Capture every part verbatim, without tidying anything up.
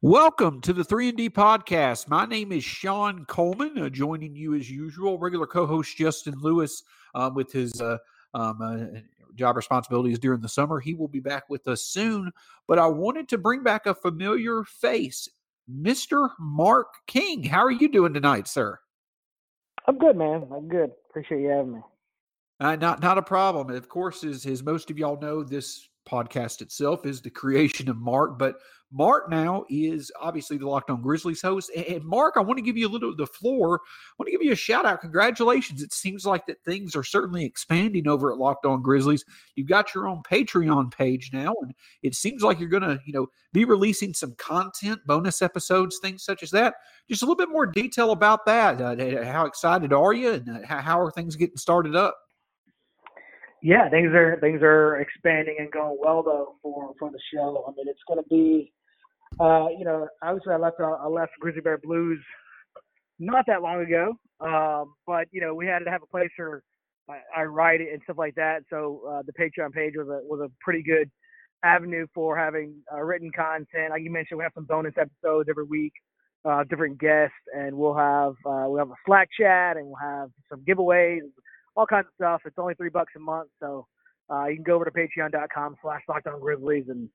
Welcome to the three and D podcast. My name is Sean Coleman, uh, joining you as usual. Regular co-host Justin Lewis um, with his uh, um, uh, job responsibilities during the summer. He will be back with us soon, but I wanted to bring back a familiar face, Mister Mark King. How are you doing tonight, sir? I'm good, man. I'm good. Appreciate you having me. Uh, not, not a problem. Of course, as, as most of y'all know, this podcast itself is the creation of Mark, but Mark now is obviously the Locked On Grizzlies host. And Mark, I want to give you a little of the floor. I want to give you a shout out. Congratulations. It seems like that things are certainly expanding over at Locked On Grizzlies. You've got your own Patreon page now, and it seems like you're going to, you know, be releasing some content, bonus episodes, things such as that. Just a little bit more detail about that. Uh, how excited are you, and how are things getting started up? Yeah, things are things are expanding and going well though for, for the show. I mean, it's going to be, uh, you know, obviously I left I left Grizzly Bear Blues not that long ago, um, but you know we had to have a place where I, I write it and stuff like that. So uh, the Patreon page was a was a pretty good avenue for having uh, written content. Like you mentioned, we have some bonus episodes every week, uh, different guests, and we'll have uh, we have a Slack chat and we'll have some giveaways. All kinds of stuff. It's only three bucks a month, so uh, you can go over to patreon.com slash LockedOnGrizz, and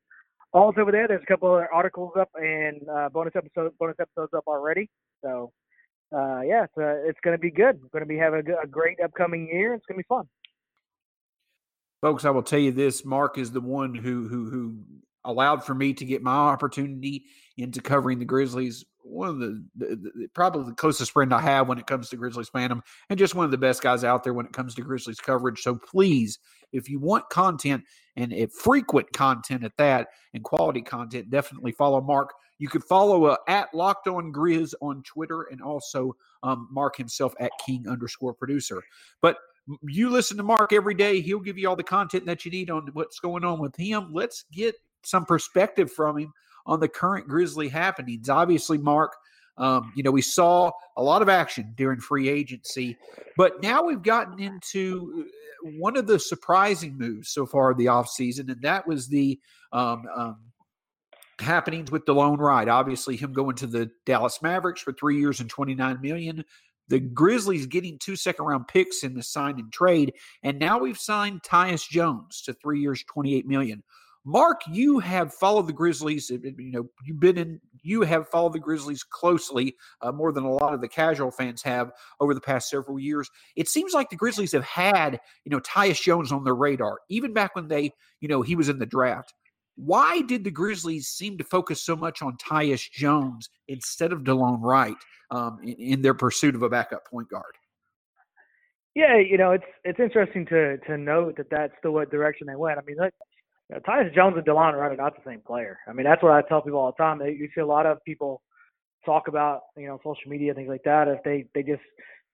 also over there, there's a couple other articles up and uh, bonus episodes bonus episodes up already. So, uh, yeah, it's, uh, it's going to be good. We're going to be having a, good, a great upcoming year. It's going to be fun. Folks, I will tell you this. Mark is the one who who who allowed for me to get my opportunity into covering the Grizzlies. One of the, the, the probably the closest friend I have when it comes to Grizzlies fandom, and just one of the best guys out there when it comes to Grizzlies coverage. So please, if you want content, and if frequent content at that, and quality content, definitely follow Mark. You could follow uh, at Locked On Grizz on Twitter, and also um, Mark himself at King underscore producer. But you listen to Mark every day. He'll give you all the content that you need on what's going on with him. Let's get some perspective from him on the current Grizzly happenings. Obviously, Mark, um, you know, we saw a lot of action during free agency, but now we've gotten into one of the surprising moves so far of the offseason, and that was the um, um, happenings with Delon Wright. Obviously, him going to the Dallas Mavericks for three years and twenty-nine million dollars. The Grizzlies getting two second-round picks in the sign and trade, and now we've signed Tyus Jones to three years, twenty-eight million dollars. Mark, you have followed the Grizzlies. You know, you've been in. You have followed the Grizzlies closely, uh, more than a lot of the casual fans have over the past several years. It seems like the Grizzlies have had, you know, Tyus Jones on their radar, even back when they, you know, he was in the draft. Why did the Grizzlies seem to focus so much on Tyus Jones instead of Delon Wright um, in, in their pursuit of a backup point guard? Yeah, you know, it's it's interesting to to note that that's the what direction they went. I mean, like. You know, Tyus Jones and Delon Wright are not the same player. I mean, that's what I tell people all the time. They, you see a lot of people talk about, you know, social media, things like that, if they, they just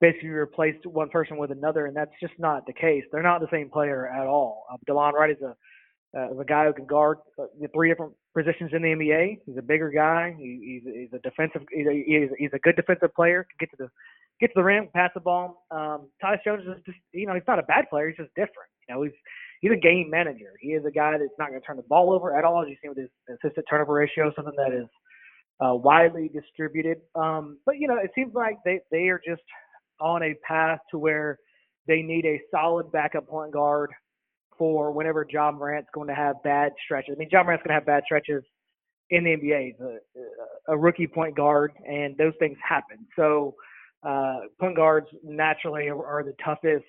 basically replaced one person with another, and that's just not the case. They're not the same player at all. Uh, Delon Wright is a uh, is a guy who can guard uh, the three different positions in the N B A. He's a bigger guy. He, he's, he's a defensive. He's a, he's, he's a good defensive player. Can get to the get to the rim, pass the ball. Um, Tyus Jones is just, you know, he's not a bad player. He's just different. You know, he's He's a game manager. He is a guy that's not going to turn the ball over at all. As you see with his assistant turnover ratio, something that is uh, widely distributed. Um, but, you know, it seems like they, they are just on a path to where they need a solid backup point guard for whenever John Morant's going to have bad stretches. I mean, John Morant's going to have bad stretches in the N B A. He's a, a rookie point guard, and those things happen. So uh, point guards naturally are, are the toughest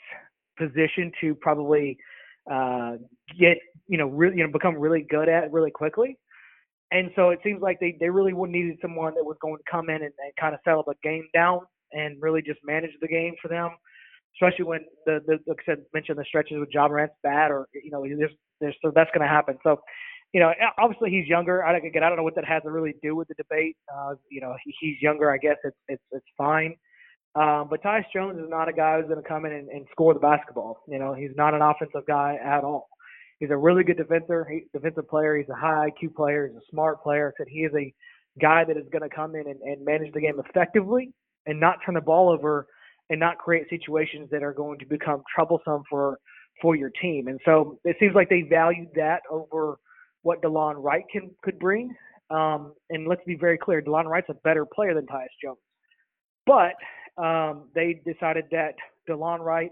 position to probably – Uh, get, you know, really, you know, become really good at really quickly. And so it seems like they, they really needed someone that was going to come in and, and kind of settle the game down and really just manage the game for them, especially when the, the like I said, mentioned the stretches with John Morant's bad or, you know, there's, there's, so that's going to happen. So, you know, obviously he's younger. I don't, again, I don't know what that has to really do with the debate. Uh, you know, he, he's younger. I guess it's, it's, it's fine. Um, but Tyus Jones is not a guy who's going to come in and, and score the basketball. You know, he's not an offensive guy at all. He's a really good defender, he, defensive player. He's a high I Q player. He's a smart player. So he is a guy that is going to come in and, and manage the game effectively and not turn the ball over and not create situations that are going to become troublesome for, for your team. And so it seems like they valued that over what Delon Wright can could bring. Um, and let's be very clear, Delon Wright's a better player than Tyus Jones. But um, they decided that Delon Wright,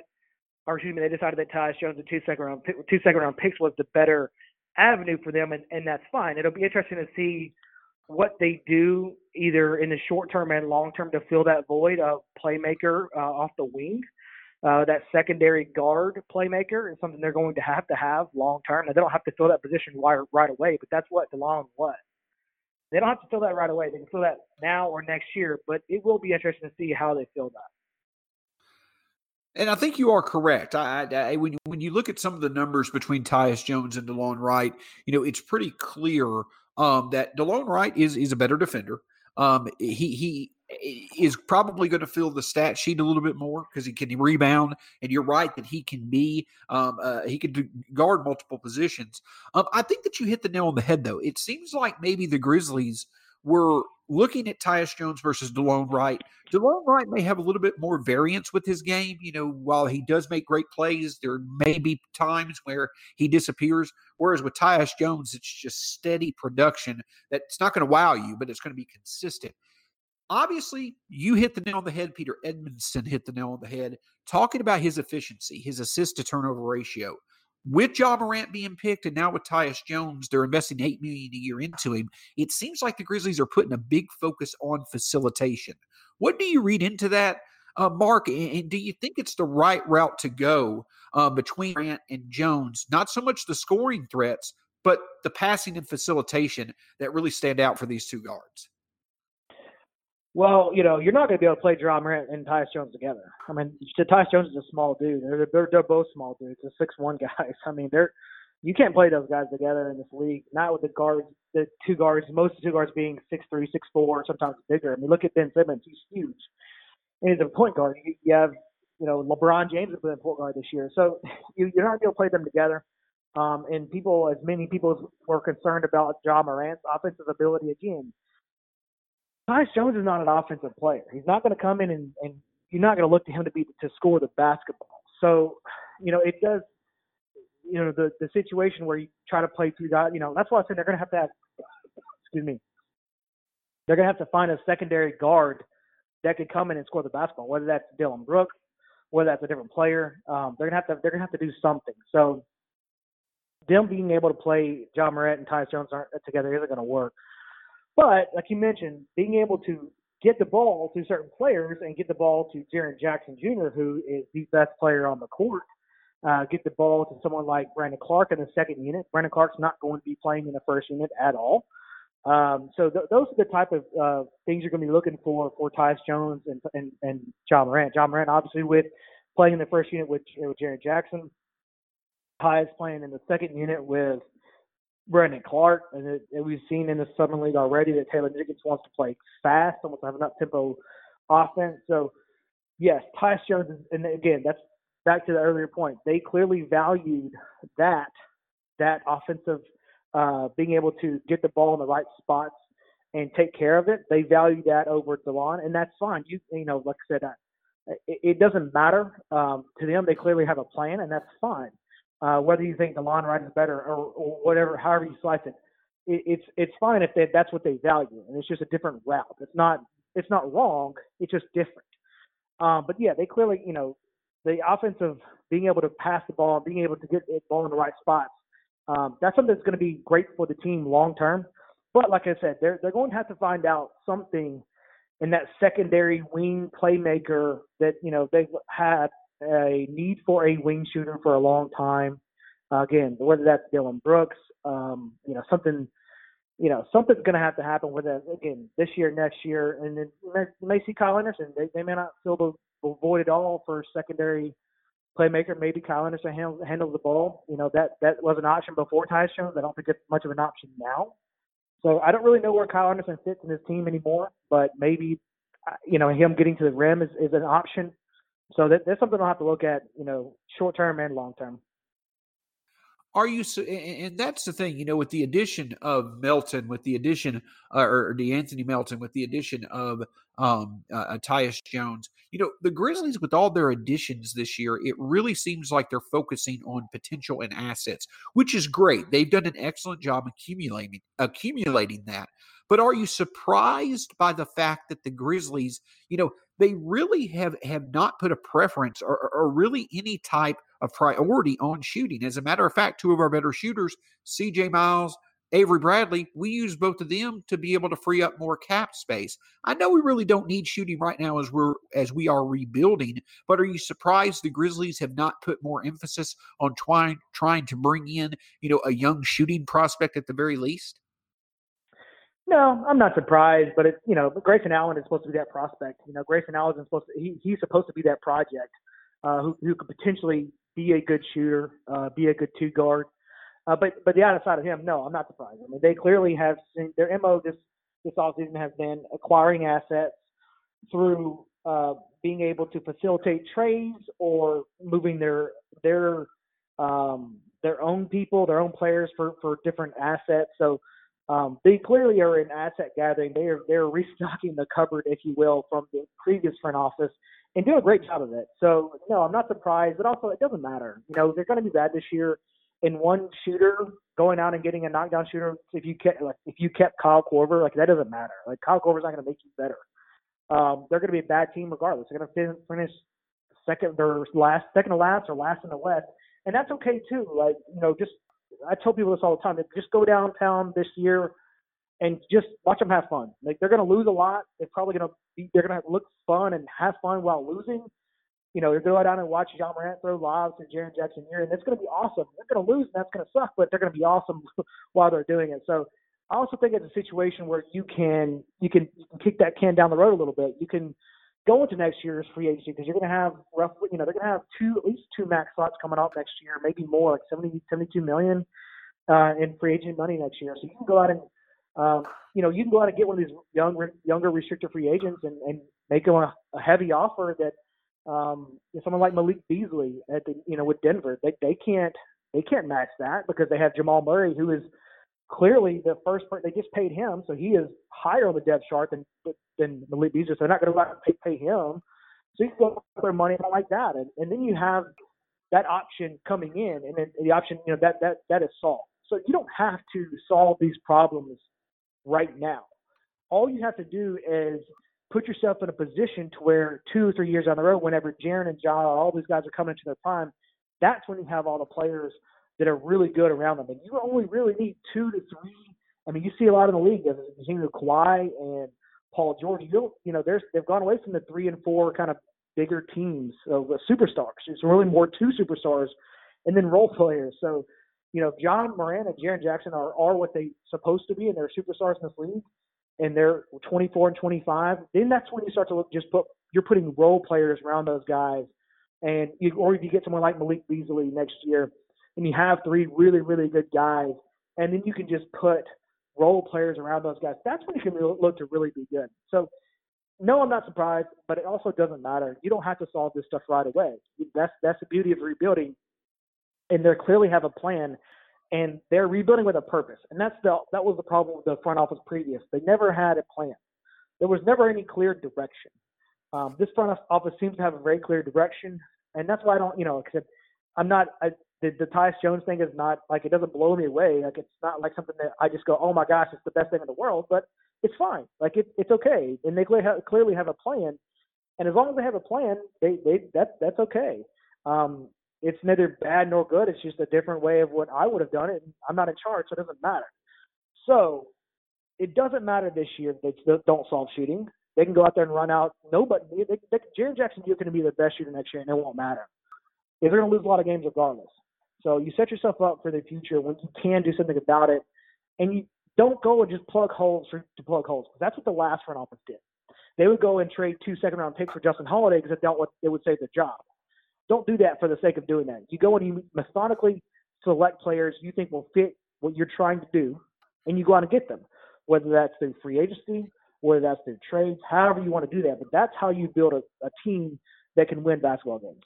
or excuse me, they decided that Tyus Jones, the two second round two second round picks, was the better avenue for them, and, and that's fine. It'll be interesting to see what they do either in the short term and long term to fill that void of playmaker uh, off the wing. Uh, that secondary guard playmaker is something they're going to have to have long term. Now, they don't have to fill that position right away, but that's what DeLon was. They don't have to fill that right away. They can fill that now or next year, but it will be interesting to see how they fill that. And I think you are correct. I, I, when, when you look at some of the numbers between Tyus Jones and DeLon Wright, you know, it's pretty clear um, that DeLon Wright is is a better defender. Um, he he. is probably going to fill the stat sheet a little bit more because he can rebound. And you're right that he can be, um, uh, he can do, guard multiple positions. Um, I think that you hit the nail on the head, though. It seems like maybe the Grizzlies were looking at Tyus Jones versus DeLon Wright. DeLon Wright may have a little bit more variance with his game. You know, while he does make great plays, there may be times where he disappears. Whereas with Tyus Jones, it's just steady production that's not going to wow you, but it's going to be consistent. Obviously, you hit the nail on the head. Peter Edmondson hit the nail on the head, talking about his efficiency, his assist-to-turnover ratio. With John Morant being picked and now with Tyus Jones, they're investing eight million dollars a year into him. It seems like the Grizzlies are putting a big focus on facilitation. What do you read into that, uh, Mark? And do you think it's the right route to go uh, between Morant and Jones? Not so much the scoring threats, but the passing and facilitation that really stand out for these two guards. Well, you know, you're not going to be able to play John Morant and Tyus Jones together. I mean, Tyus Jones is a small dude. They're, they're, they're both small dudes. They're six one guys. I mean, they're you can't play those guys together in this league. Not with the guards, the two guards, most of the two guards being six three, six four, sometimes bigger. I mean, look at Ben Simmons. He's huge. And he's a point guard. You have, you know, LeBron James has been a point guard this year. So you, you're not going to be able to play them together. Um, and people, as many people were concerned about John Morant's offensive ability again. Tyus Jones is not an offensive player. He's not going to come in and, and you're not going to look to him to be to score the basketball. So, you know, it does, you know, the, the situation where you try to play through that, you know, that's why I said they're going to have to have, excuse me, they're going to have to find a secondary guard that could come in and score the basketball, whether that's Dylan Brooks, whether that's a different player. Um, they're going to have to, they're going to have to do something. So them being able to play John Morant and Tyus Jones aren't together isn't going to work. But, like you mentioned, being able to get the ball to certain players and get the ball to Jaren Jackson Junior, who is the best player on the court, uh, get the ball to someone like Brandon Clark in the second unit. Brandon Clark's not going to be playing in the first unit at all. Um, so th- those are the type of uh, things you're going to be looking for for Tyus Jones and, and, and John Morant. John Morant, obviously, with playing in the first unit with, with Jaren Jackson. Tyus playing in the second unit with Brandon Clark, and it, it we've seen in the Summer League already that Taylor Jenkins wants to play fast, wants to have an up-tempo offense. So, yes, Tyus Jones, is, and again, that's back to the earlier point. They clearly valued that, that offensive, uh, being able to get the ball in the right spots and take care of it. They value that over DeLon, and that's fine. You, you know, like I said, I, it, it doesn't matter um, to them. They clearly have a plan, and that's fine. Uh, whether you think DeLon Wright is better or, or whatever, however you slice it, it it's it's fine if they, that's what they value, and it's just a different route. It's not it's not wrong. It's just different. Um, but yeah, they clearly, you know, the offense of being able to pass the ball, being able to get the ball in the right spots, um, that's something that's going to be great for the team long term. But like I said, they're they're going to have to find out something in that secondary wing playmaker that you know they've had a need for a wing shooter for a long time. Uh, again, whether that's Dylan Brooks, um, you know, something, you know, something's going to have to happen with that again this year, next year, and then you may see Kyle Anderson. They, they may not fill the, the void at all for secondary playmaker. Maybe Kyle Anderson handles, handles the ball. You know, that that was an option before Tyus Jones. I don't think it's much of an option now. So I don't really know where Kyle Anderson fits in this team anymore. But maybe, you know, him getting to the rim is, is an option. So that, that's something I'll have to look at, you know, short-term and long-term. are you – and that's the thing, you know, with the addition of Melton, with the addition uh, – or the Anthony Melton, with the addition of um, uh, Tyus Jones, you know, the Grizzlies, with all their additions this year, it really seems like they're focusing on potential and assets, which is great. They've done an excellent job accumulating accumulating that. But are you surprised by the fact that the Grizzlies, you know, they really have, have not put a preference or, or really any type of priority on shooting? As a matter of fact, two of our better shooters, C J Miles, Avery Bradley, we use both of them to be able to free up more cap space. I know we really don't need shooting right now as we're as we are rebuilding, but are you surprised the Grizzlies have not put more emphasis on trying trying to bring in, you know, a young shooting prospect at the very least? No, I'm not surprised, but it's, you know, Grayson Allen is supposed to be that prospect. You know, Grayson Allen is supposed to, he, he's supposed to be that project uh, who, who could potentially be a good shooter, uh, be a good two guard. Uh, but, but the outside of him, no, I'm not surprised. I mean, they clearly have seen, their M O this, this offseason has been acquiring assets through uh, being able to facilitate trades or moving their, their, um, their own people, their own players for, for different assets. So, Um, they clearly are in asset gathering. They are they're restocking the cupboard, if you will, from the previous front office and do a great job of it. So, no, I'm not surprised, but also it doesn't matter. You know, they're going to be bad this year. And one shooter going out and getting a knockdown shooter, if you kept, like, if you kept Kyle Korver, like, that doesn't matter. Like, Kyle Korver's not going to make you better. Um, they're going to be a bad team regardless. They're going to finish second or last, second to last or last in the West. And that's okay, too. Like, you know, just – I tell people this all the time. Just go downtown this year and just watch them have fun. Like, they're going to lose a lot. They're probably going to be, they're going to look fun and have fun while losing. You know, they're going to go down and watch John Morant throw lobs to Jaren Jackson Junior and it's going to be awesome. They're going to lose, and that's going to suck, but they're going to be awesome while they're doing it. So I also think it's a situation where you can you can you can kick that can down the road a little bit. You can go into next year's free agency because you're going to have roughly, you know, they're going to have two, at least two max slots coming up next year, maybe more, like seventy, seventy-two million uh, in free agent money next year. So you can go out and, um, you know, you can go out and get one of these young, younger restricted free agents and, and make them a, a heavy offer that um, someone like Malik Beasley at the, you know, with Denver, they they can't, they can't match that because they have Jamal Murray, who is clearly the first person. They just paid him, so he is higher on the depth chart than than Malik Beasley, so they're not going to pay, pay him. So you can go with their money like that, and, and then you have that option coming in, and then the option, you know, that that that is solved. So you don't have to solve these problems right now. All you have to do is put yourself in a position to where two or three years down the road, whenever Jaren and John, all these guys are coming into their prime, that's when you have all the players that are really good around them. And you only really need two to three. I mean, you see a lot in the league. You know, Kawhi and Paul George, you don't, you know, there's, they've gone away from the three and four kind of bigger teams of superstars. It's really more two superstars and then role players. So, you know, John Morant and Jaren Jackson are, are what they supposed to be, and they're superstars in this league, and they're twenty-four and twenty-five. Then that's when you start to look, just put, you're putting role players around those guys. And you, or if you get someone like Malik Beasley next year, and you have three really, really good guys, and then you can just put role players around those guys. That's when you can look to really be good. So, no, I'm not surprised, but it also doesn't matter. You don't have to solve this stuff right away. That's that's the beauty of rebuilding, and they clearly have a plan, and they're rebuilding with a purpose. And that's the that was the problem with the front office previous. They never had a plan. There was never any clear direction. Um, this front office seems to have a very clear direction, and that's why I don't, you know, except I'm not I, – The, the Tyus Jones thing is not like, it doesn't blow me away. Like, it's not like something that I just go, oh my gosh, it's the best thing in the world, but it's fine. Like, it, it's okay. And they clearly have a plan. And as long as they have a plan, they, they, that, that's okay. Um, it's neither bad nor good. It's just a different way of what I would have done it. I'm not in charge, so it doesn't matter. So it doesn't matter this year if they don't solve shooting. They can go out there and run out. Nobody, they, they, Jaren Jackson Junior is going to be the best shooter next year, and it won't matter. They're going to lose a lot of games regardless. So you set yourself up for the future when you can do something about it, and you don't go and just plug holes for, to plug holes. That's what the last front office did. They would go and trade two second-round picks for Justin Holiday because it, dealt with, it would save their job. Don't do that for the sake of doing that. You go and you methodically select players you think will fit what you're trying to do, and you go out and get them, whether that's through free agency, whether that's through trades, however you want to do that. But that's how you build a, a team that can win basketball games.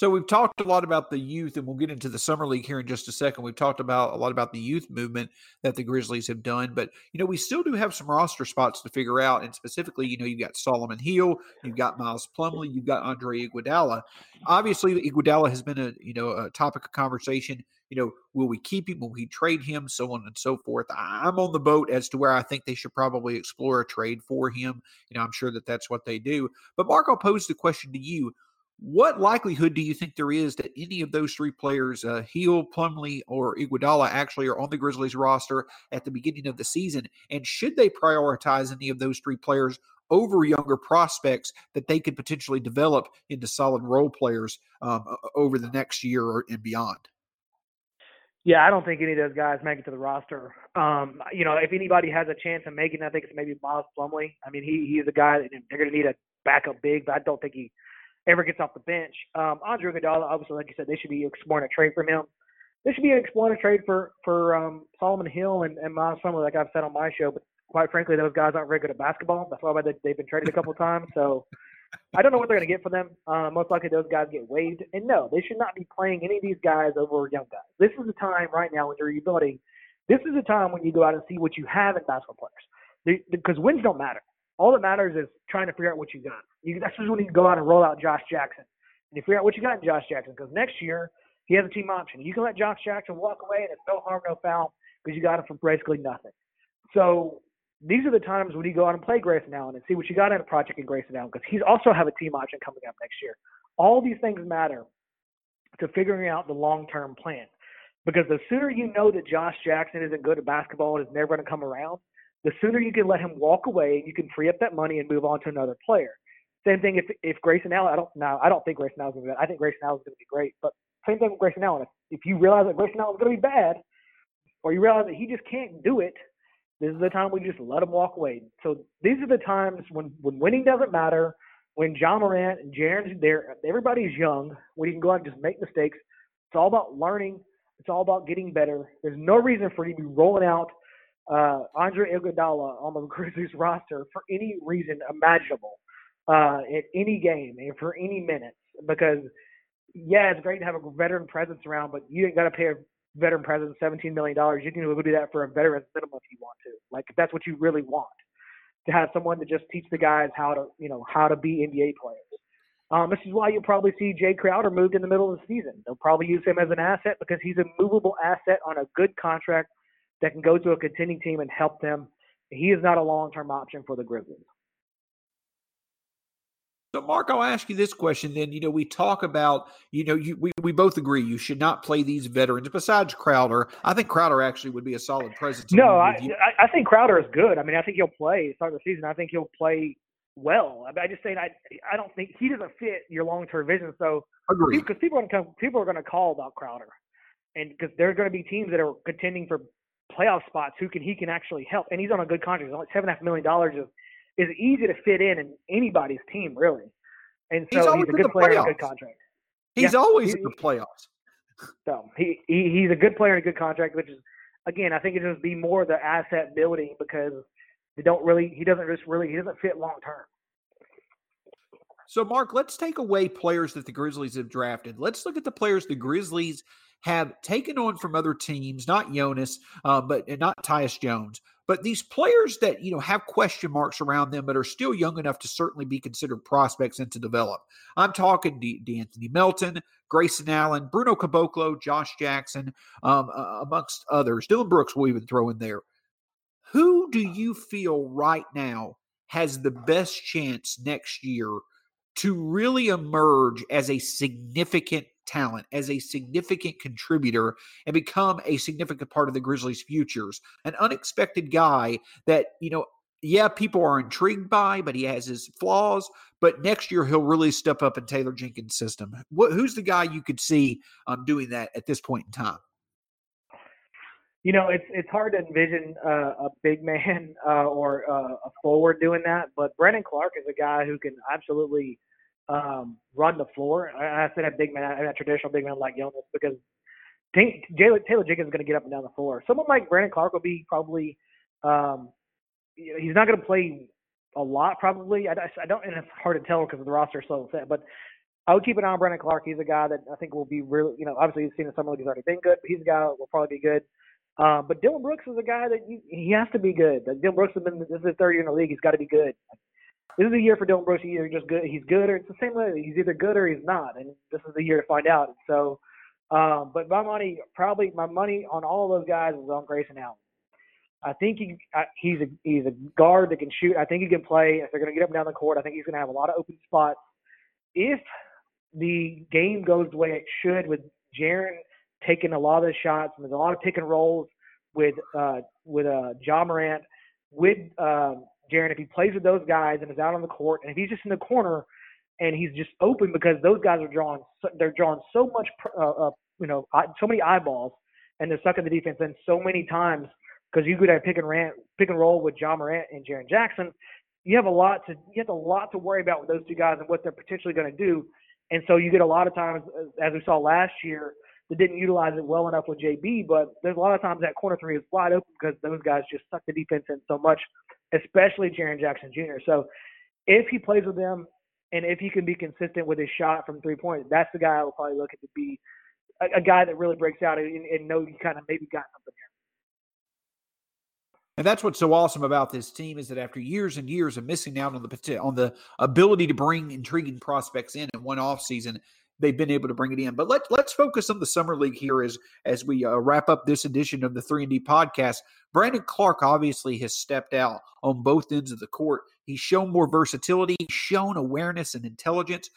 So we've talked a lot about the youth, and we'll get into the summer league here in just a second. We've talked about a lot about the youth movement that the Grizzlies have done, but you know, we still do have some roster spots to figure out. And specifically, you know, you've got Solomon Hill, you've got Miles Plumlee, you've got Andre Iguodala. Obviously, Iguodala has been a you know a topic of conversation. You know, will we keep him? Will we trade him? So on and so forth. I'm on the boat as to where I think they should probably explore a trade for him. You know, I'm sure that that's what they do. But Mark, I'll pose the question to you. What likelihood do you think there is that any of those three players, uh, Hill, Plumlee, or Iguodala, actually are on the Grizzlies roster at the beginning of the season? And should they prioritize any of those three players over younger prospects that they could potentially develop into solid role players um, over the next year or, and beyond? Yeah, I don't think any of those guys make it to the roster. Um, you know, if anybody has a chance of making it, I think it's maybe Miles Plumlee. I mean, he he's a guy that they're going to need a backup big, but I don't think he – ever gets off the bench. Um, Andre Iguodala, obviously, like you said, they should be exploring a trade for him. There should be an exploring a trade for for um, Solomon Hill and, and Miles Plumlee, like I've said on my show. But quite frankly, those guys aren't very good at basketball. That's why they, they've been traded a couple of times. So I don't know what they're going to get for them. Uh, most likely, those guys get waived. And no, they should not be playing any of these guys over young guys. This is the time right now when you're rebuilding. This is the time when you go out and see what you have in basketball players, because wins don't matter. All that matters is trying to figure out what you got. You, that's just when you go out and roll out Josh Jackson. And you figure out what you got in Josh Jackson, because next year he has a team option. You can let Josh Jackson walk away, and it's no harm, no foul, because you got him for basically nothing. So these are the times when you go out and play Grayson Allen and see what you got in a project in Grayson Allen, because he's also have a team option coming up next year. All these things matter to figuring out the long-term plan, because the sooner you know that Josh Jackson isn't good at basketball and is never going to come around, the sooner you can let him walk away, you can free up that money and move on to another player. Same thing if if Grayson Allen. I don't now. I don't think Grayson Allen's going to be bad. I think Grayson Allen's going to be great. But same thing with Grayson Allen. If, if you realize that Grayson Allen's going to be bad, or you realize that he just can't do it, this is the time we just let him walk away. So these are the times when, when winning doesn't matter, when John Morant and Jaren, there, everybody's young, when you can go out and just make mistakes. It's all about learning. It's all about getting better. There's no reason for you to be rolling out Uh, Andre Iguodala on the Grizzlies roster for any reason imaginable uh, at any game and for any minutes, because, yeah, it's great to have a veteran presence around, but you ain't got to pay a veteran presence seventeen million dollars. You can go do that for a veteran's minimum if you want to. Like, if that's what you really want, to have someone to just teach the guys how to, you know, how to be N B A players. Um, this is why you'll probably see Jay Crowder moved in the middle of the season. They'll probably use him as an asset, because he's a movable asset on a good contract that can go to a contending team and help them. He is not a long-term option for the Grizzlies. So, Mark, I'll ask you this question then. You know, we talk about, you know, you, we, we both agree you should not play these veterans besides Crowder. I think Crowder actually would be a solid presence. No, I, I, I think Crowder is good. I mean, I think he'll play start of the season. I think he'll play well. I, mean, I just saying I I don't think – he doesn't fit your long-term vision. So, because people are going to people are going to call about Crowder, and because there are going to be teams that are contending for – playoff spots who can he can actually help, and he's on a good contract. He's only seven and a half million dollars is is easy to fit in in anybody's team, really. And so he's, always he's a good player playoffs. And a good contract. He's yeah, always he, in the playoffs. So he, he he's a good player and a good contract, which is again I think it just be more the asset building, because they don't really he doesn't just really he doesn't fit long term. So Mark, let's take away players that the Grizzlies have drafted. Let's look at the players the Grizzlies have taken on from other teams, not Jonas, uh, but and not Tyus Jones, but these players that, you know, have question marks around them, but are still young enough to certainly be considered prospects and to develop. I'm talking D- Anthony Melton, Grayson Allen, Bruno Caboclo, Josh Jackson, um, uh, amongst others. Dylan Brooks will even throw in there. Who do you feel right now has the best chance next year to really emerge as a significant talent, as a significant contributor, and become a significant part of the Grizzlies' futures? An unexpected guy that, you know, yeah, people are intrigued by, but he has his flaws, but next year he'll really step up in Taylor Jenkins' system. What, who's the guy you could see um, doing that at this point in time? You know, it's it's hard to envision uh, a big man uh, or uh, a forward doing that, but Brandon Clark is a guy who can absolutely um, run the floor. I, I said a big man, a traditional big man like Jonas, because T- Taylor, Taylor Jenkins is going to get up and down the floor. Someone like Brandon Clark will be probably um, – he's not going to play a lot probably. I, I don't – and it's hard to tell because the roster is so set, but I would keep an eye on Brandon Clark. He's a guy that I think will be really, you know, obviously you've seen in summer league, he's already been good, but he's a guy that will probably be good. Uh, but Dylan Brooks is a guy that you, he has to be good. Like Dylan Brooks has been, this is his third year in the league. He's got to be good. This is a year for Dylan Brooks. He's either just good, he's good, or it's the same way. He's either good or he's not, and this is the year to find out. And so, um, but my money, probably my money on all of those guys is on Grayson Allen. I think he he's a he's a guard that can shoot. I think he can play. If they're going to get up and down the court, I think he's going to have a lot of open spots. If the game goes the way it should, with Jaren taking a lot of the shots, and there's a lot of pick and rolls with uh, with uh, John Morant, with um, Jaren, if he plays with those guys and is out on the court, and if he's just in the corner and he's just open because those guys are drawing, they're drawing so much, uh, uh, you know, so many eyeballs, and they're sucking the defense in so many times. Because you could have pick and ran, pick and roll with John Morant and Jaren Jackson, you have a lot to you have a lot to worry about with those two guys and what they're potentially going to do. And so you get a lot of times, as we saw last year, that didn't utilize it well enough with J B. But there's a lot of times that corner three is wide open because those guys just suck the defense in so much, especially Jaren Jackson Junior So if he plays with them and if he can be consistent with his shot from three points, that's the guy I would probably look at to be a, a guy that really breaks out and, and know you kind of maybe got something there. And that's what's so awesome about this team is that after years and years of missing out on the on the ability to bring intriguing prospects in in one offseason, they've been able to bring it in. But let, let's focus on the Summer League here as, as we uh, wrap up this edition of the three and D podcast. Brandon Clark obviously has stepped out on both ends of the court. He's shown more versatility, shown awareness and intelligence.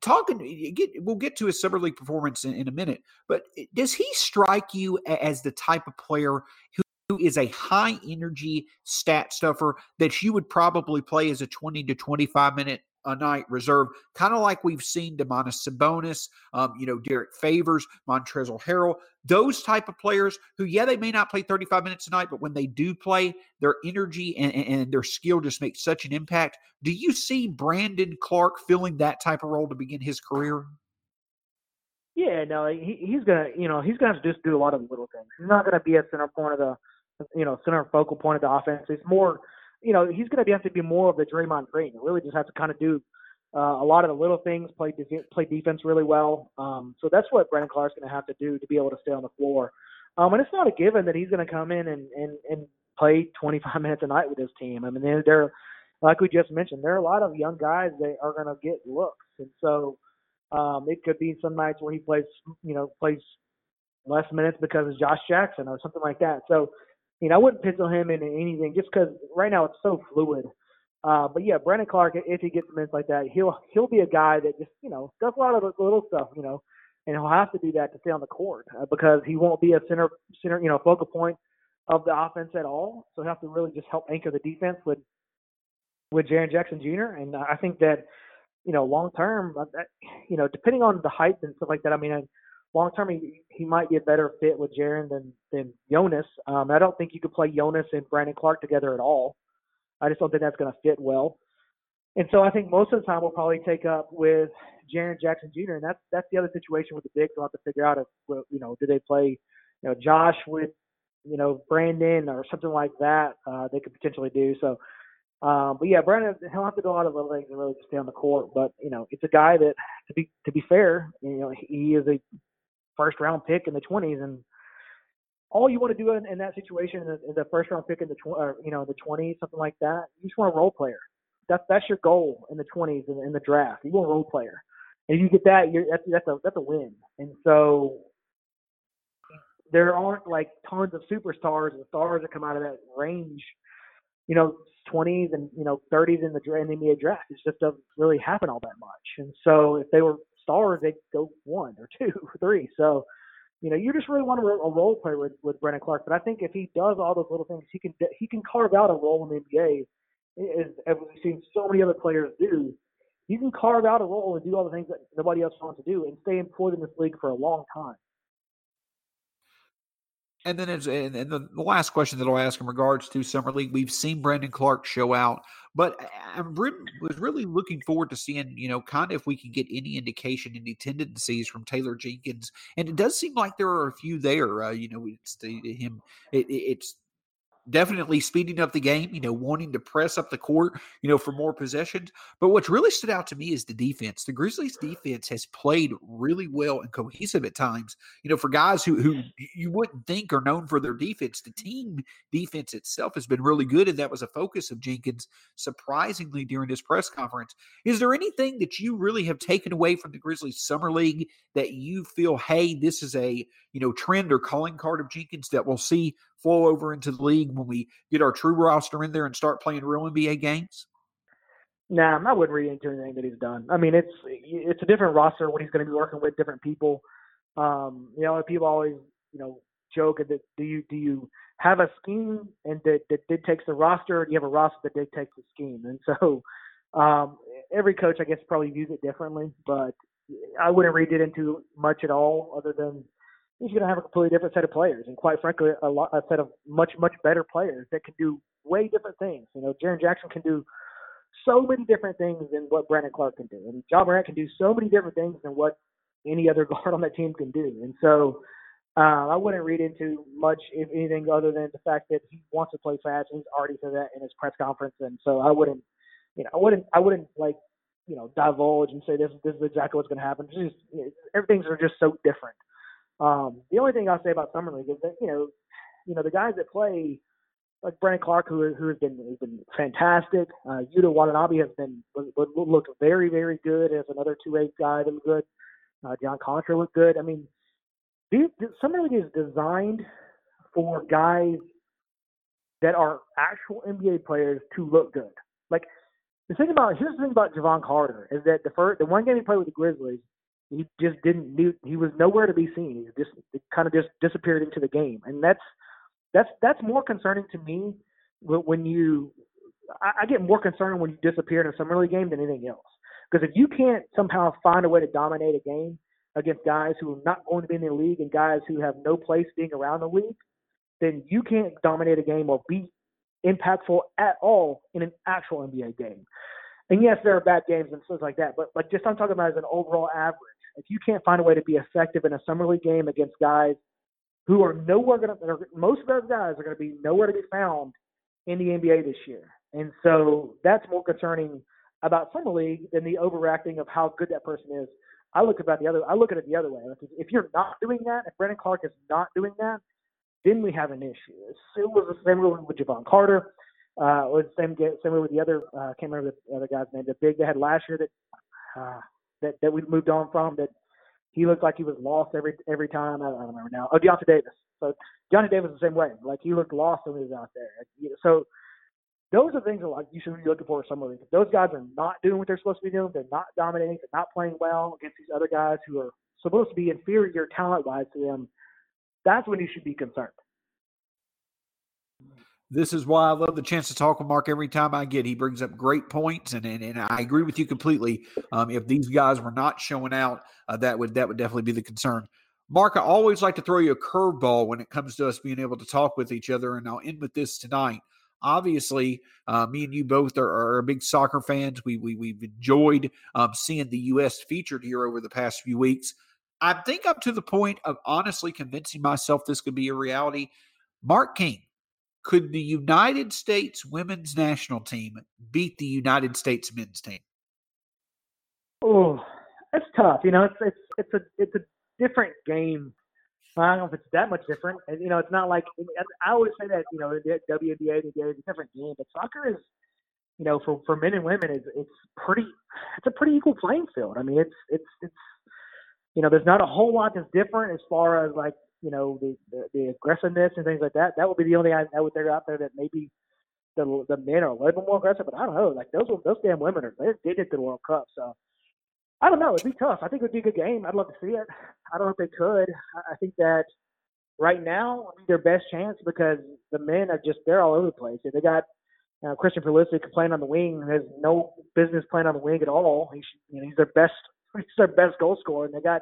Talking, get, we'll get to his summer league performance in, in a minute, but does he strike you as the type of player who is a high energy stat stuffer that you would probably play as a twenty to twenty-five minute a night reserve, kind of like we've seen Domantas Sabonis, um, you know, Derek Favors, Montrezl Harrell, those type of players who, yeah, they may not play thirty-five minutes a night, but when they do play, their energy and, and their skill just make such an impact. Do you see Brandon Clark filling that type of role to begin his career? Yeah, no, he, he's gonna, you know, he's gonna just do a lot of little things. He's not gonna be a center point of the. you know, center focal point of the offense. It's more, you know, he's going to have to be more of the Draymond Green. Really just have to kind of do uh, a lot of the little things, play, de- play defense really well. Um, so that's what Brandon Clark's going to have to do to be able to stay on the floor. Um, and it's not a given that he's going to come in and, and, and play twenty-five minutes a night with his team. I mean, they're, they're, like we just mentioned, there are a lot of young guys that are going to get looks. And so um, it could be some nights where he plays, you know, plays less minutes because of Josh Jackson or something like that. So, You know, I wouldn't pencil him into anything just because right now it's so fluid. Uh, but, yeah, Brandon Clark, if he gets minutes like that, he'll he'll be a guy that just, you know, does a lot of little stuff, you know, and he'll have to do that to stay on the court uh, because he won't be a center, center, you know, focal point of the offense at all. So he'll have to really just help anchor the defense with with Jaren Jackson Junior And I think that, you know, long-term, you know, depending on the height and stuff like that, I mean, I, long-term, he, he might be a better fit with Jaren than, than Jonas. Um, I don't think you could play Jonas and Brandon Clark together at all. I just don't think that's going to fit well. And so I think most of the time we'll probably take up with Jaren Jackson Junior And that's that's the other situation with the bigs. We'll have to figure out, if you know, do they play you know, Josh with you know Brandon or something like that uh, they could potentially do. So, um, But, yeah, Brandon, he'll have to do a lot of little things and really just stay on the court. But, you know, it's a guy that, to be to be fair, you know, he is a – first round pick in the twenties, and all you want to do in, in that situation is a first round pick in the tw- or, you know the twenties, something like that. You just want a role player. That's that's your goal in the twenties in, in the draft. You want a role player, and if you get that, you're, that's that's a that's a win. And so there aren't like tons of superstars and stars that come out of that range, you know, twenties and you know thirties in the in the N B A draft. It just doesn't really happen all that much. And so if they were stars, they go one or two or three. So, you know, you just really want a role player with, with Brandon Clark. But I think if he does all those little things, he can he can carve out a role in the N B A, as, as we've seen so many other players do. You can carve out a role and do all the things that nobody else wants to do and stay employed in this league for a long time. And then it's, and the last question that I'll ask in regards to Summer League, we've seen Brandon Clark show out, but I was really looking forward to seeing, you know, kind of if we can get any indication, any tendencies from Taylor Jenkins. And it does seem like there are a few there, uh, you know, it's the, him, it, it's definitely speeding up the game, you know, wanting to press up the court, you know, for more possessions. But what's really stood out to me is the defense. The Grizzlies defense has played really well and cohesive at times, you know, for guys who, who you wouldn't think are known for their defense. The team defense itself has been really good, and that was a focus of Jenkins, surprisingly, during his press conference. Is there anything that you really have taken away from the Grizzlies Summer League that you feel, hey, this is a, you know, trend or calling card of Jenkins that we'll see flow over into the league when we get our true roster in there and start playing real N B A games? Nah, I wouldn't read into anything that he's done. I mean, it's it's a different roster when he's going to be working with different people. Um, you know, people always, you know, joke that do you do you have a scheme and that, that dictates the roster, or do you have a roster that dictates the scheme? And so um, every coach, I guess, probably views it differently, but I wouldn't read it into much at all other than he's going to have a completely different set of players, and quite frankly, a, lot, a set of much, much better players that can do way different things. You know, Jaren Jackson can do so many different things than what Brandon Clark can do, and John Morant can do so many different things than what any other guard on that team can do. And so uh, I wouldn't read into much, if anything, other than the fact that he wants to play fast, and he's already said that in his press conference. And so I wouldn't, you know, I wouldn't, I wouldn't like, you know, divulge and say this, this is exactly what's going to happen. It's just, you know, everything's are just so different. Um, the only thing I'll say about Summer League is that, you know, you know, the guys that play, like Brandon Clark, who who has been has been fantastic. Uh, Yuta Watanabe has been looked very, very good as another two A guy that was good. Uh, John Contra looked good. I mean, these, Summer League is designed for guys that are actual N B A players to look good. Like the thing about here's the thing about Javon Carter is that the first the one game he played with the Grizzlies, he just didn't – he was nowhere to be seen. He just he kind of just disappeared into the game. And that's that's that's more concerning to me when you – I get more concerned when you disappear in a Summer League game than anything else. Because if you can't somehow find a way to dominate a game against guys who are not going to be in the league and guys who have no place being around the league, then you can't dominate a game or be impactful at all in an actual N B A game. And yes, there are bad games and stuff like that, but like just I'm talking about as an overall average. If you can't find a way to be effective in a summer league game against guys who are nowhere going to, most of those guys are going to be nowhere to be found in the N B A this year. And so that's more concerning about summer league than the overacting of how good that person is. I look about the other, I look at it the other way. Like if you're not doing that, if Brandon Clark is not doing that, then we have an issue. It was the same rule with Javon Carter. Uh, it was the same game, same way with the other. I uh, can't remember the other guy's name. The big they had last year that. Uh, That, that we moved on from, that he looked like he was lost every every time. I don't, I don't remember now. Oh, Deyonta Davis. So Deyonta Davis the same way. Like he looked lost when he was out there. So those are things that like you should be looking for in summer league. If those guys are not doing what they're supposed to be doing, they're not dominating, they're not playing well against these other guys who are supposed to be inferior talent-wise to them, that's when you should be concerned. This is why I love the chance to talk with Mark every time I get. He brings up great points, and and, and I agree with you completely. Um, if these guys were not showing out, uh, that would that would definitely be the concern. Mark, I always like to throw you a curveball when it comes to us being able to talk with each other, and I'll end with this tonight. Obviously, uh, me and you both are, are big soccer fans. We, we, we've enjoyed um, seeing the U S featured here over the past few weeks. I think I'm to the point of honestly convincing myself this could be a reality. Mark King. Could the United States women's national team beat the United States men's team? Oh, that's tough. You know, it's it's it's a it's a different game. I don't know if it's that much different. You know, it's not like I always say that. You know, the W N B A, the N B A is a different game, but soccer is, you know, for, for men and women, it's it's pretty. It's a pretty equal playing field. I mean, it's it's it's you know, there's not a whole lot that's different as far as like. You know, the, the the aggressiveness and things like that. That would be the only thing I would throw out there that maybe the the men are a little bit more aggressive. But I don't know. Like those those damn women are they did the World Cup, so I don't know. It'd be tough. I think it would be a good game. I'd love to see it. I don't know if they could. I, I think that right now would be their best chance because the men are just they're all over the place. They got you know, Christian Pulisic playing on the wing. Has no business playing on the wing at all. He's you know, he's their best he's their best goal scorer, and they got.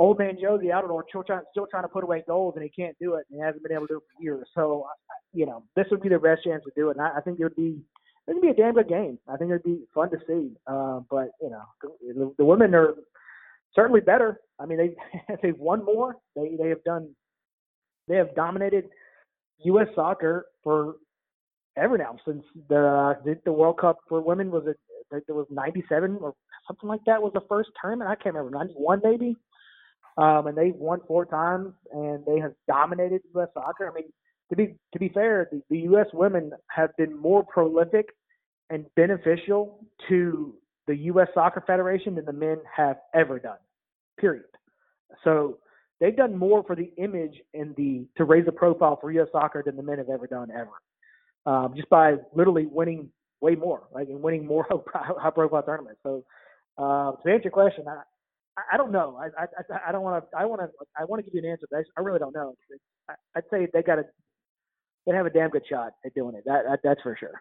Old man Josie out there still trying, still trying to put away goals, and he can't do it, and he hasn't been able to do it for years. So, you know, this would be their best chance to do it. And I, I think it would be, it would be a damn good game. I think it would be fun to see. Uh, but you know, the, the women are certainly better. I mean, they they've won more. They they have done, they have dominated U S soccer for ever now since the the World Cup for women was it there was ninety-seven or something like that was the first tournament. I can't remember, ninety-one maybe. Um, and they've won four times, and they have dominated U S soccer. I mean, to be to be fair, the, the U S women have been more prolific and beneficial to the U S Soccer Federation than the men have ever done, period. So they've done more for the image and the to raise the profile for U S soccer than the men have ever done, ever, um, just by literally winning way more, like and winning more high-profile tournaments. So uh, to answer your question, I I don't know. I I I don't want to. I want to. I want to give you an answer, but I really don't know. I, I'd say they got a. They have a damn good shot at doing it. That, that that's for sure.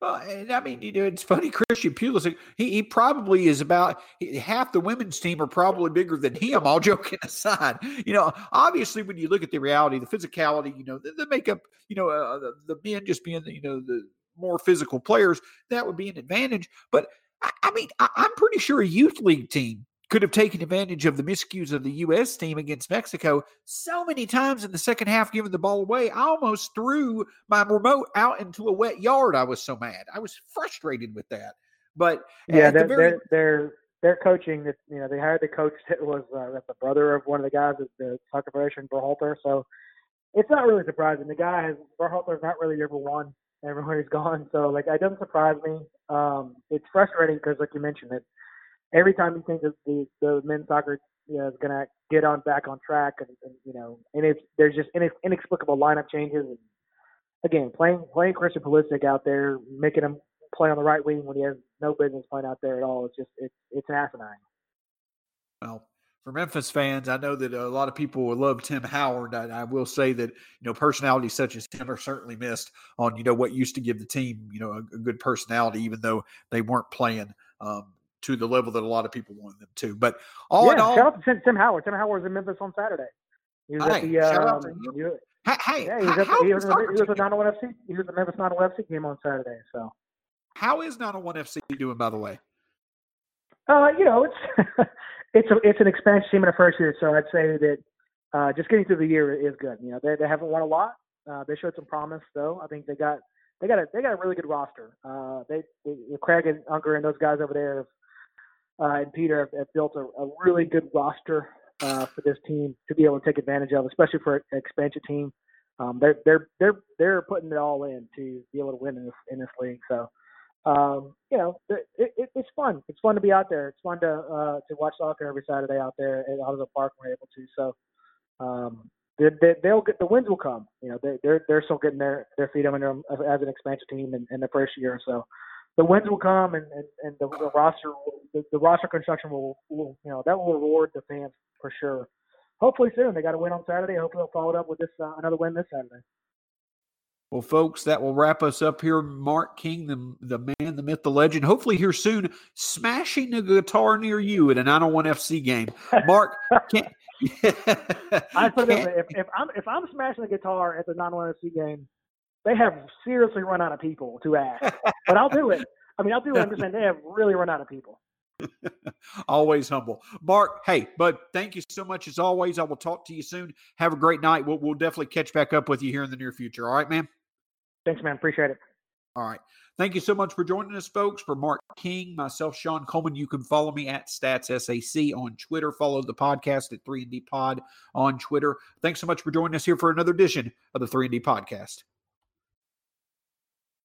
Well, and I mean, you know, it's funny. Christian Pulisic. He he probably is about half the women's team are probably bigger than him. All joking aside, you know, obviously when you look at the reality, the physicality, you know, the, the makeup, you know, uh, the, the men just being, you know, the more physical players, that would be an advantage. But I, I mean, I, I'm pretty sure a youth league team could have taken advantage of the miscues of the U S team against Mexico so many times in the second half, giving the ball away. I almost threw my remote out into a wet yard. I was so mad. I was frustrated with that. But yeah, they're, the very... they're, they're, they're coaching. You know, they hired the coach that was uh, the brother of one of the guys at the Soccer Federation, Berhalter. So it's not really surprising. The guy has Berhalter's not really ever won everywhere he's gone. So like, that doesn't surprise me. Um, it's frustrating because, like you mentioned, it. Every time you think that the, the men's soccer, you know, is going to get on back on track, and, and you know, and it's there's just inexplicable lineup changes. And again, playing playing Christian Pulisic out there, making him play on the right wing when he has no business playing out there at all. It's just it's it's asinine. Well, for Memphis fans, I know that a lot of people will love Tim Howard. I, I will say that, you know, personalities such as Tim are certainly missed on, you know, what used to give the team, you know, a, a good personality, even though they weren't playing Um, to the level that a lot of people wanted them to. But all yeah, in all, shout out to Tim Howard. Tim Howard was in Memphis on Saturday. He was hey, at the shout um, out to him. He was, hey, hey yeah, he was, how, at the, he was, was, he was a nine oh one F C. He was the Memphis nine oh one F C game on Saturday. So, how is nine oh one F C doing, by the way? Uh, you know, it's it's a, it's an expansion team in the first year, so I'd say that uh, just getting through the year is good. You know, they they haven't won a lot. Uh, they showed some promise, though. I think they got they got a they got a really good roster. Uh, they, they Craig and Unger and those guys over there have, Uh, and Peter have, have built a, a really good roster uh, for this team to be able to take advantage of, especially for an expansion team. Um, they're they're they're they're putting it all in to be able to win in this, in this league. So um, you know, it, it, it's fun. It's fun to be out there. It's fun to uh, to watch soccer every Saturday out there at Auto Park when we're able to. So um, they, they, they'll get the wins will come. You know, they, they're they're still getting their, their feet under them as an expansion team in, in the first year or so. The wins will come, and, and, and the, the roster the, the roster construction will, will, you know, that will reward the fans for sure. Hopefully soon. They got a win on Saturday. Hopefully they'll follow it up with this uh, another win this Saturday. Well, folks, that will wrap us up here. Mark King, the, the man, the myth, the legend, hopefully here soon, smashing a guitar near you at a nine oh one F C game. Mark, can't, I put it if, if I'm if I'm smashing a guitar at the nine oh one F C game, they have seriously run out of people to ask, but I'll do it. I mean, I'll do it. I'm just saying they have really run out of people. Always humble. Mark, hey, bud, thank you so much as always. I will talk to you soon. Have a great night. We'll, we'll definitely catch back up with you here in the near future. All right, man? Thanks, man. Appreciate it. All right. Thank you so much for joining us, folks. For Mark King, myself, Sean Coleman, you can follow me at StatsSAC on Twitter. Follow the podcast at three and D Pod on Twitter. Thanks so much for joining us here for another edition of the three and D Podcast.